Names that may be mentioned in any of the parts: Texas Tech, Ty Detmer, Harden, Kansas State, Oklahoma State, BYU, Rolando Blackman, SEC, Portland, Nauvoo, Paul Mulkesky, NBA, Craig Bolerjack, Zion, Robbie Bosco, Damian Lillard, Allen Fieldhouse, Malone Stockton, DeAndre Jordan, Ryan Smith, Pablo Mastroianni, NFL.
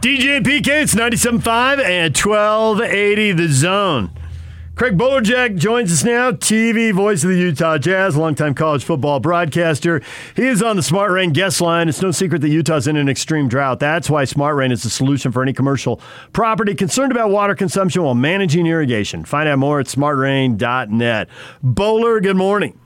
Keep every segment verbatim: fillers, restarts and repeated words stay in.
D J and P K, it's ninety-seven point five and twelve eighty The Zone. Craig Bolerjack joins us now, T V voice of the Utah Jazz, longtime college football broadcaster. He is on the Smart Rain guest line. It's no secret that Utah's in an extreme drought. That's why Smart Rain is the solution for any commercial property concerned about water consumption while managing irrigation. Find out more at smart rain dot net. Bowler, good morning.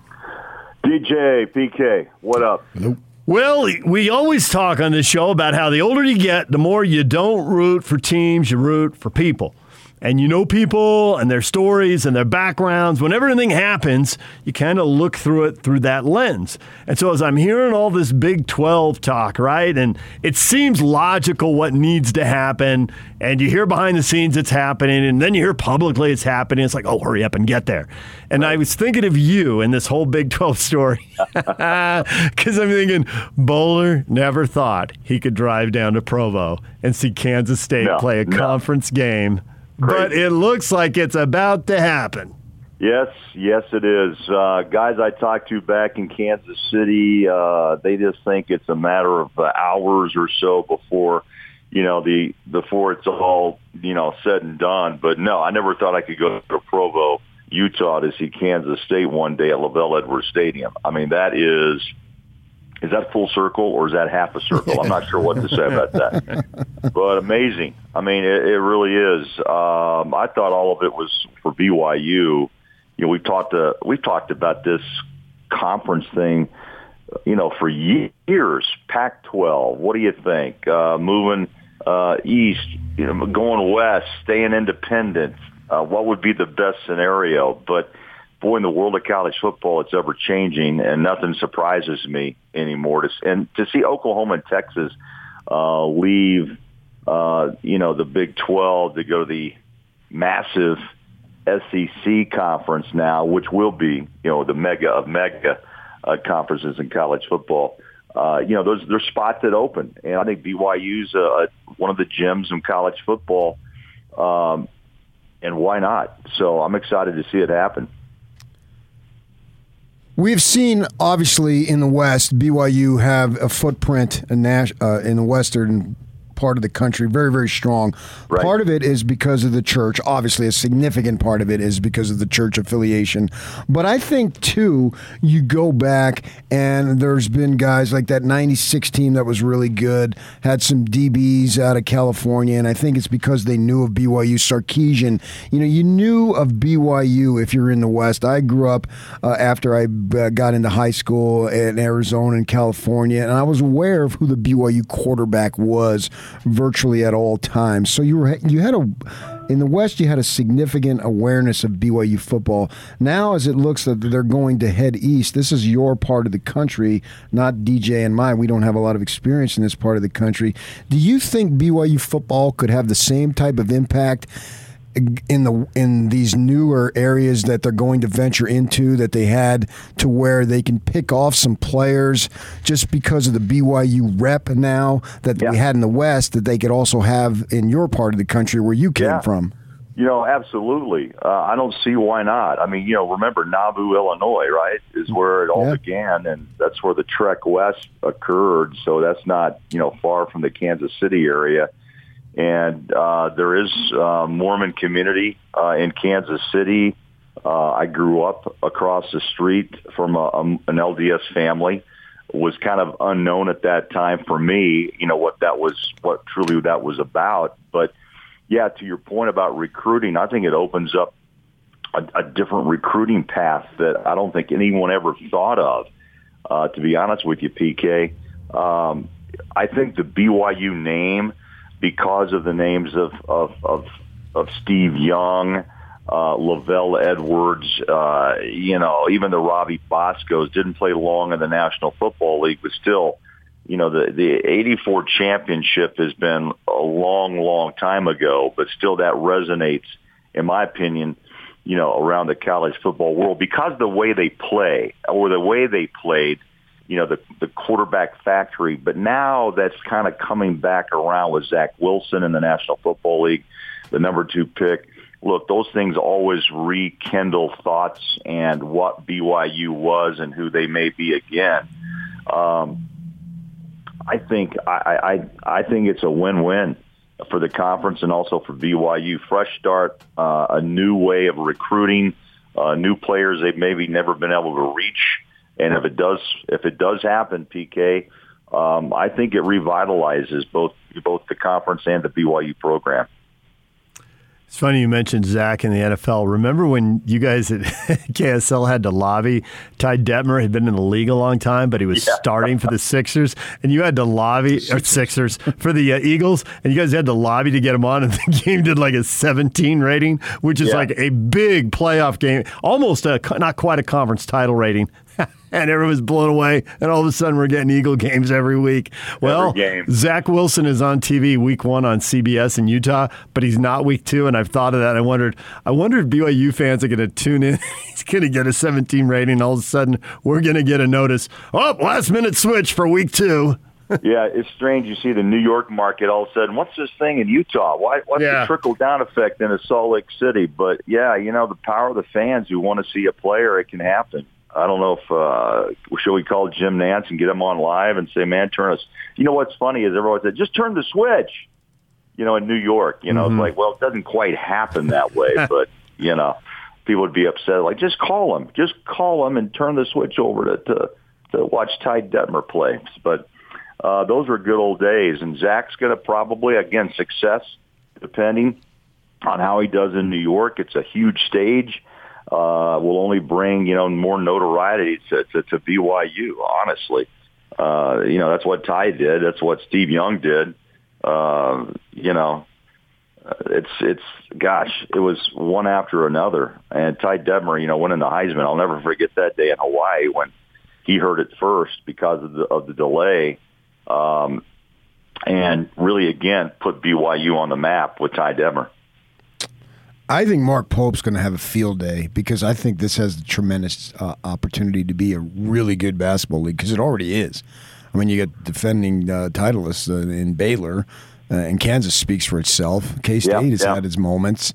D J, P K, what up? Nope. Well, we always talk on this show about how the older you get, the more you don't root for teams, you root for people. And you know people and their stories and their backgrounds. Whenever anything happens, you kind of look through it through that lens. And so as I'm hearing all this Big twelve talk, right, and it seems logical what needs to happen, and you hear behind the scenes it's happening, and then you hear publicly it's happening. It's like, oh, hurry up and get there. And right. I was thinking of you in this whole Big twelve story because I'm thinking, Bowler never thought he could drive down to Provo and see Kansas State no, play a no. conference game. Crazy. But it looks like it's about to happen. Yes, yes it is. Uh, guys I talked to back in Kansas City, uh, they just think it's a matter of hours or so before, you know, the before it's all, you know, said and done. But no, I never thought I could go to Provo, Utah to see Kansas State one day at Lavelle Edwards Stadium. I mean, that is is that full circle or is that half a circle? I'm not sure what to say about that. But amazing. I mean, it, it really is. Um, I thought all of it was for B Y U. You know, we've talked uh, we've talked about this conference thing, you know, for years. Pac twelve. What do you think? Uh, moving uh, east, you know, going west, staying independent. Uh, what would be the best scenario? But boy, in the world of college football, it's ever changing, and nothing surprises me anymore. To, and to see Oklahoma and Texas uh, leave, uh, you know, the Big twelve to go to the massive S E C conference now, which will be, you know, the mega of mega uh, conferences in college football. Uh, you know, those there's spots that open, and I think B Y U's uh, one of the gems in college football, um, and why not? So I'm excited to see it happen. We've seen, obviously, in the West, B Y U have a footprint in the western part of the country, very, very strong. Right. Part of it is because of the church. Obviously, a significant part of it is because of the church affiliation. But I think, too, you go back, and there's been guys like that ninety-six team that was really good, had some D Bs out of California, and I think it's because they knew of B Y U. Sarkeesian, you know, you knew of B Y U if you're in the West. I grew up uh, after I uh, got into high school in Arizona and California, and I was aware of who the B Y U quarterback was virtually at all times. So you were you had a in the West you had a significant awareness of B Y U football. Now as it looks that they're going to head east, this is your part of the country, not D J and mine. We don't have a lot of experience in this part of the country. Do you think B Y U football could have the same type of impact in the in these newer areas that they're going to venture into that they had, to where they can pick off some players just because of the B Y U rep now that yeah. we had in the West, that they could also have in your part of the country where you came yeah. from? You know, absolutely. Uh, I don't see why not. I mean, you know, remember Nauvoo, Illinois, right, is where it all yeah. began, and that's where the trek west occurred. So that's not, you know, far from the Kansas City area. And uh, there is uh, Mormon community uh, in Kansas City. Uh, I grew up across the street from a, a, an L D S family. It was kind of unknown at that time for me, you know, what that was, what truly that was about. But yeah, to your point about recruiting, I think it opens up a, a different recruiting path that I don't think anyone ever thought of. Uh, to be honest with you, P K, um, I think the B Y U name, because of the names of of, of, of Steve Young, uh, Lavelle Edwards, uh, you know, even the Robbie Boscos, didn't play long in the National Football League, but still, you know, the, the eighty-four championship has been a long, long time ago, but still that resonates, in my opinion, you know, around the college football world because of the way they play or the way they played. You know, the the quarterback factory. But now that's kind of coming back around with Zach Wilson in the National Football League, the number two pick. Look, those things always rekindle thoughts and what B Y U was and who they may be again. Um, I think I, I I think it's a win-win. for the conference and also for B Y U. Fresh start, uh, a new way of recruiting, uh, new players they've maybe never been able to reach. And if it does, if it does happen, P K, um, I think it revitalizes both both the conference and the B Y U program. It's funny you mentioned Zach in the N F L. Remember when you guys at K S L had to lobby? Ty Detmer had been in the league a long time, but he was yeah. starting for the Sixers, and you had to lobby Sixers. or Sixers for the uh, Eagles, and you guys had to lobby to get him on, and the game did like a seventeen rating, which is yeah. like a big playoff game, almost a not quite a conference title rating. And everyone was blown away, and all of a sudden we're getting Eagle games every week. Well, every Zach Wilson is on T V week one on C B S in Utah, but he's not week two, and I've thought of that. I wondered, I wonder if B Y U fans are going to tune in. He's going to get a seventeen rating. All of a sudden, we're going to get a notice. Oh, last-minute switch for week two. Yeah, it's strange. You see the New York market all of a sudden. What's this thing in Utah? Why, what's yeah. the trickle-down effect in Salt Lake City? But, yeah, you know, the power of the fans who want to see a player, it can happen. I don't know if uh, – should we call Jim Nance and get him on live and say, man, turn us – you know what's funny is everyone said, just turn the switch, you know, in New York. You know, mm-hmm. it's like, well, it doesn't quite happen that way. But, you know, people would be upset. Like, just call him. Just call him and turn the switch over to to, to watch Ty Detmer play. But uh, those were good old days. And Zach's going to probably, again, success, depending on how he does in New York. It's a huge stage. Uh, will only bring, you know, more notoriety to, to, to B Y U, honestly. Uh, you know, that's what Ty did. That's what Steve Young did. Uh, you know, it's, it's gosh, it was one after another. And Ty Detmer, you know, winning the Heisman. I'll never forget that day in Hawaii when he heard it first because of the, of the delay. Um, and really, again, put B Y U on the map with Ty Detmer. I think Mark Pope's going to have a field day because I think this has the tremendous uh, opportunity to be a really good basketball league because it already is. I mean, you got defending uh, titleists uh, in Baylor, uh, and Kansas speaks for itself. K-State yeah, has yeah. had its moments.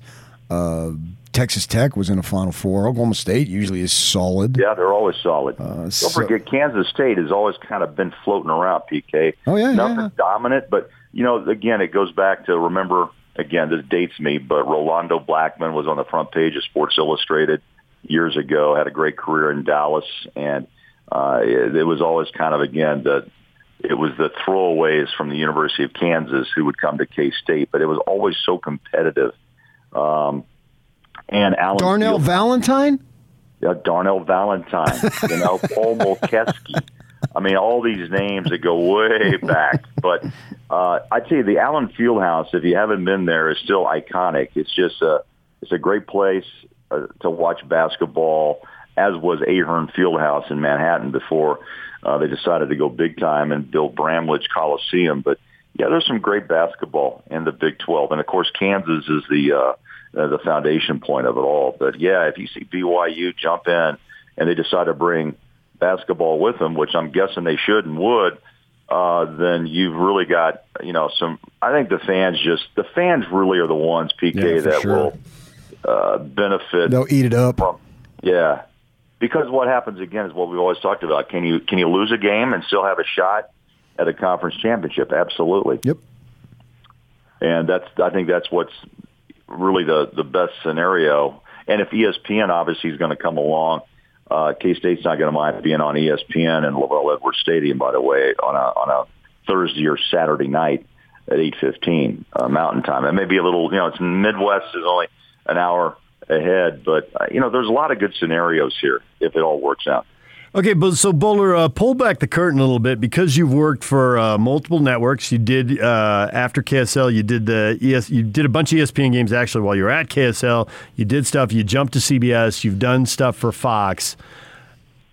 Uh, Texas Tech was in a Final Four. Oklahoma State usually is solid. Yeah, they're always solid. Uh, Don't so, forget, Kansas State has always kind of been floating around, P K. Oh, yeah, Nothing yeah. dominant, but, you know, again, it goes back to, remember – again, this dates me, but Rolando Blackman was on the front page of Sports Illustrated years ago, had a great career in Dallas, and uh, it, it was always kind of, again, the, it was the throwaways from the University of Kansas who would come to K-State, but it was always so competitive. Um, and Allen Darnell Fieldhouse, Valentine? Yeah, Darnell Valentine, you know, Paul Mulkesky. I mean, all these names that go way back. But uh, I tell you, the Allen Fieldhouse, if you haven't been there, is still iconic. It's just a, it's a great place uh, to watch basketball, as was Ahern Fieldhouse in Manhattan before uh, they decided to go big time and build Bramlage Coliseum. But, yeah, there's some great basketball in the Big twelve. And, of course, Kansas is the, uh, uh, the foundation point of it all. But, yeah, if you see B Y U jump in and they decide to bring – basketball with them, which I'm guessing they should and would, uh, then you've really got, you know, some, I think the fans just, the fans really are the ones, P K, yeah, that sure. will uh, benefit. They'll eat it up. From, yeah. Because what happens, again, is what we've always talked about. Can you can you lose a game and still have a shot at a conference championship? Absolutely. Yep. And that's, I think that's what's really the, the best scenario. And if E S P N obviously is going to come along, Uh, K-State's not going to mind being on E S P N and Lavelle Edwards Stadium, by the way, on a on a Thursday or Saturday night at eight fifteen uh, Mountain Time. It may be a little, you know, it's Midwest is only an hour ahead, but uh, you know, there's a lot of good scenarios here if it all works out. Okay, but so Boler, uh, pull back the curtain a little bit because you've worked for uh, multiple networks. You did uh, after K S L, you did the ES, you did a bunch of E S P N games actually while you were at K S L. You did stuff. You jumped to C B S. You've done stuff for Fox.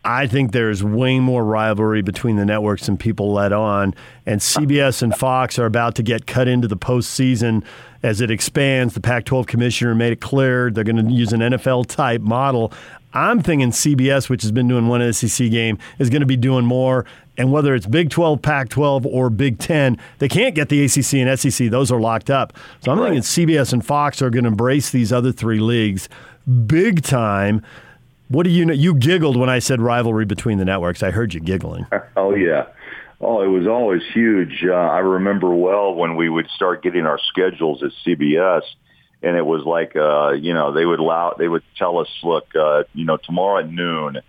I think there's way more rivalry between the networks than people let on, and C B S and Fox are about to get cut into the postseason as it expands. The Pac twelve commissioner made it clear they're going to use an N F L-type model. I'm thinking C B S, which has been doing one S E C game, is going to be doing more. And whether it's Big twelve, Pac twelve, or Big ten, they can't get the A C C and S E C. Those are locked up. So I'm right. thinking C B S and Fox are going to embrace these other three leagues big time. What do you know? You giggled when I said rivalry between the networks. I heard you giggling. Oh, yeah. Oh, it was always huge. Uh, I remember well when we would start getting our schedules at C B S, and it was like, uh, you know, they would allow, they would tell us, look, uh, you know, tomorrow at noon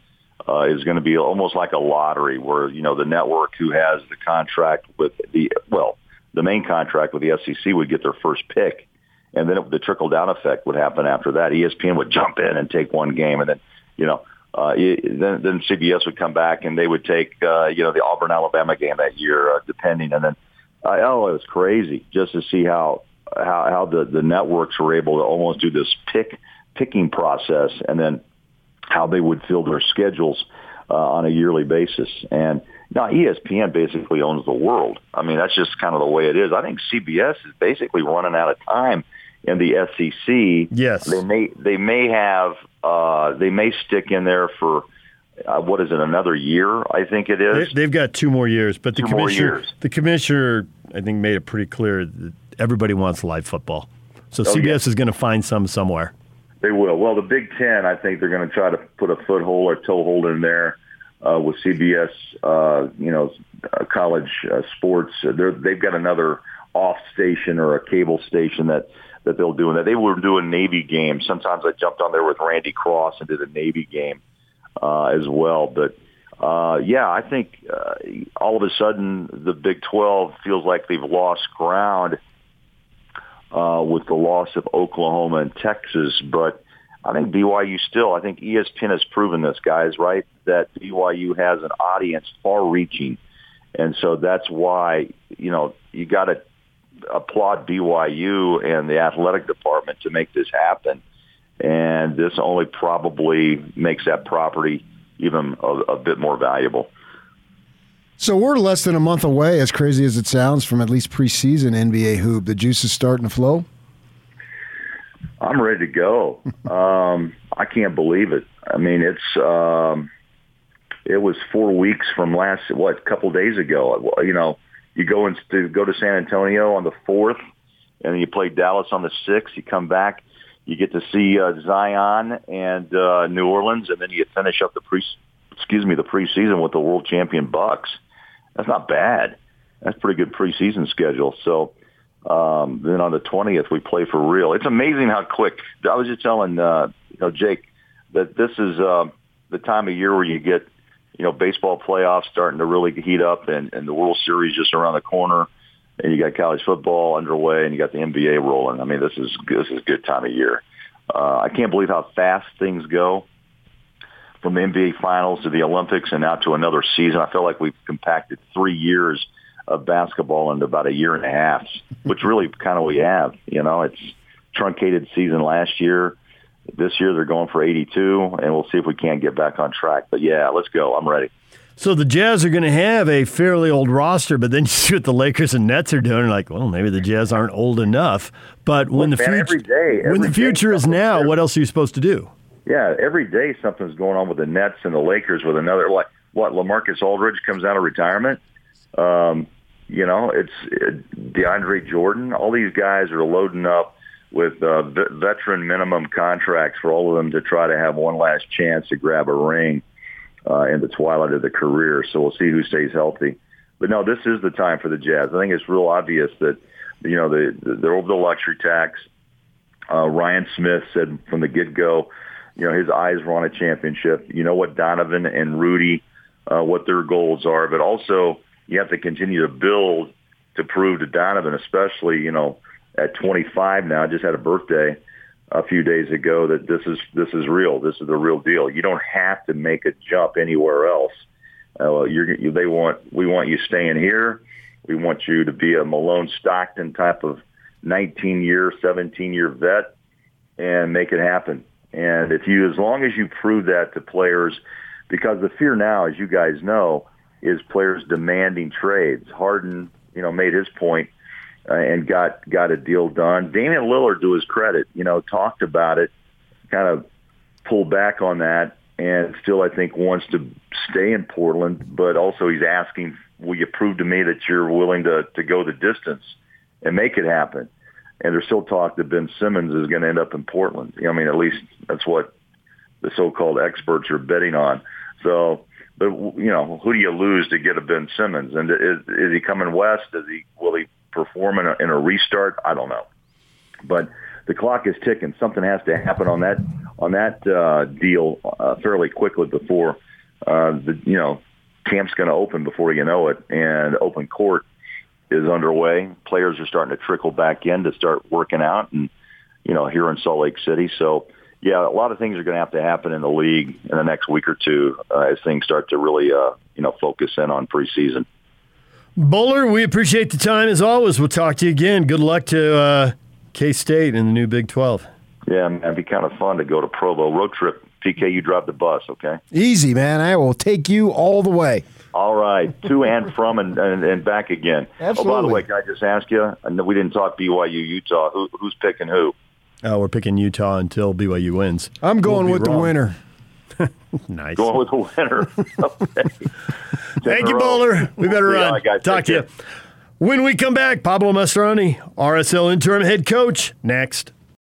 uh, is going to be almost like a lottery where, you know, the network who has the contract with the, well, the main contract with the S E C would get their first pick, and then it, the trickle-down effect would happen after that. E S P N would jump in and take one game, and then, you know, Uh, it, then, then C B S would come back and they would take, uh, you know, the Auburn Alabama game that year, uh, depending. And then, uh, oh, it was crazy just to see how how, how the, the networks were able to almost do this pick picking process, and then how they would fill their schedules uh, on a yearly basis. And now E S P N basically owns the world. I mean, that's just kind of the way it is. I think C B S is basically running out of time in the S E C. Yes, they may they may have. Uh, they may stick in there for, uh, what is it, another year, I think it is? They've got two more years. But the two commissioner, more years. The commissioner, I think, made it pretty clear that everybody wants live football. So oh, C B S yeah. is going to find some somewhere. They will. Well, the Big Ten, I think they're going to try to put a foothold or toehold in there uh, with C B S, uh, you know, uh, college uh, sports. They're, they've got another off station or a cable station that – that they'll do, and that they were doing Navy games. Sometimes I jumped on there with Randy Cross and did a Navy game uh, as well. But uh, yeah, I think uh, all of a sudden the Big twelve feels like they've lost ground uh, with the loss of Oklahoma and Texas. But I think B Y U still, I think E S P N has proven this, guys, right? That B Y U has an audience far-reaching, and so that's why, you know, you got to applaud B Y U and the athletic department to make this happen, and this only probably makes that property even a, a bit more valuable. So we're less than a month away, as crazy as it sounds, from at least preseason N B A hoop. The juice is starting to flow. I'm ready to go. um, I can't believe it. I mean, it's um, it was four weeks from last what couple days ago. You know. You go, in, to go to San Antonio on the fourth, and then you play Dallas on the sixth. You come back, you get to see uh, Zion and uh, New Orleans, and then you finish up the pre excuse me the preseason with the world champion Bucks. That's not bad. That's a pretty good preseason schedule. So um, then on the twentieth we play for real. It's amazing how quick. I was just telling uh, you know Jake that this is uh, the time of year where you get. You know, baseball playoffs starting to really heat up, and, and the World Series just around the corner, and you got college football underway, and you got the N B A rolling. I mean, this is this is a good time of year. Uh, I can't believe how fast things go, from the N B A Finals to the Olympics, and now to another season. I feel like we've compacted three years of basketball into about a year and a half, which really kind of we have. You know, it's truncated season last year. This year they're going for eighty-two, and we'll see if we can't get back on track. But, yeah, let's go. I'm ready. So the Jazz are going to have a fairly old roster, but then you see what the Lakers and Nets are doing, like, well, maybe the Jazz aren't old enough. But when, well, the, man, future, every day, every when the future is now, what else are you supposed to do? Yeah, every day something's going on with the Nets and the Lakers with another, like, what, LaMarcus Aldridge comes out of retirement? Um, you know, it's it, DeAndre Jordan. All these guys are loading up with uh, v- veteran minimum contracts for all of them to try to have one last chance to grab a ring uh, in the twilight of the career. So we'll see who stays healthy. But, no, this is the time for the Jazz. I think it's real obvious that, you know, the, the, they're over the luxury tax. Uh, Ryan Smith said from the get-go, you know, his eyes were on a championship. You know what Donovan and Rudy, uh, what their goals are. But also you have to continue to build to prove to Donovan, especially, you know, at twenty-five now, I just had a birthday a few days ago, that this is this is real. This is the real deal. You don't have to make a jump anywhere else. Uh, you're, you, they want we want you staying here. We want you to be a Malone Stockton type of nineteen-year, seventeen-year vet and make it happen. And if you, as long as you prove that to players, because the fear now, as you guys know, is players demanding trades. Harden, you know, made his point. Uh, and got, got a deal done. Damian Lillard, to his credit, you know, talked about it, kind of pulled back on that, and still I think wants to stay in Portland, but also he's asking, will you prove to me that you're willing to, to go the distance and make it happen? And there's still talk that Ben Simmons is going to end up in Portland. I mean, at least that's what the so-called experts are betting on. So But, you know, who do you lose to get a Ben Simmons? And is, is he coming west? Does he will he perform in a, in a restart? I don't know. But the clock is ticking. Something has to happen on that on that uh, deal uh, fairly quickly before uh, the you know camp's going to open before you know it. And open court is underway. Players are starting to trickle back in to start working out, and you know here in Salt Lake City. So. Yeah, a lot of things are going to have to happen in the league in the next week or two uh, as things start to really, uh, you know, focus in on preseason. Bowler, we appreciate the time as always. We'll talk to you again. Good luck to uh, K-State in the new Big twelve. Yeah, man, it'd be kind of fun to go to Provo. Road trip. P K, you drive the bus, okay? Easy, man. I will take you all the way. All right, to and from and, and, and back again. Absolutely. Oh, by the way, can I just ask you? I know we didn't talk B Y U, Utah. Who, who's picking who? Oh, we're picking Utah until B Y U wins. I'm going we'll with wrong. the winner. Nice. Going with the winner. Okay. Thank you, Bowler. We better run. Right, guys, Talk to care. you. When we come back, Pablo Mastroianni, R S L interim head coach, next.